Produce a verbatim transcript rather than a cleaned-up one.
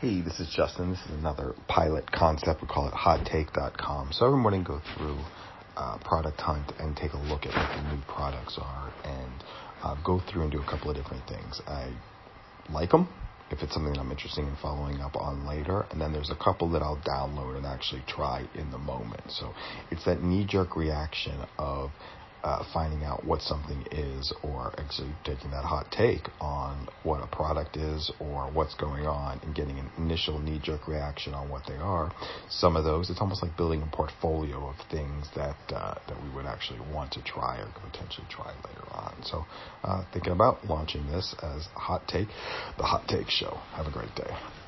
hey, this is Justin. This is another pilot concept. We call it hot take dot com. So every morning go through uh, Product Hunt and take a look at what the new products are, and uh, go through and do a couple of different things. I like them if it's something that I'm interested in following up on later. And then there's a couple that I'll download and actually try in the moment. So it's that knee-jerk reaction of uh, finding out what something is, or actually taking that hot take on what a product is or what's going on and getting an initial knee-jerk reaction on what they are. Some of those, it's almost like building a portfolio of things that uh, that we would actually want to try or potentially try later on. So uh, thinking about launching this as a hot take, the Hot Take Show. Have a great day.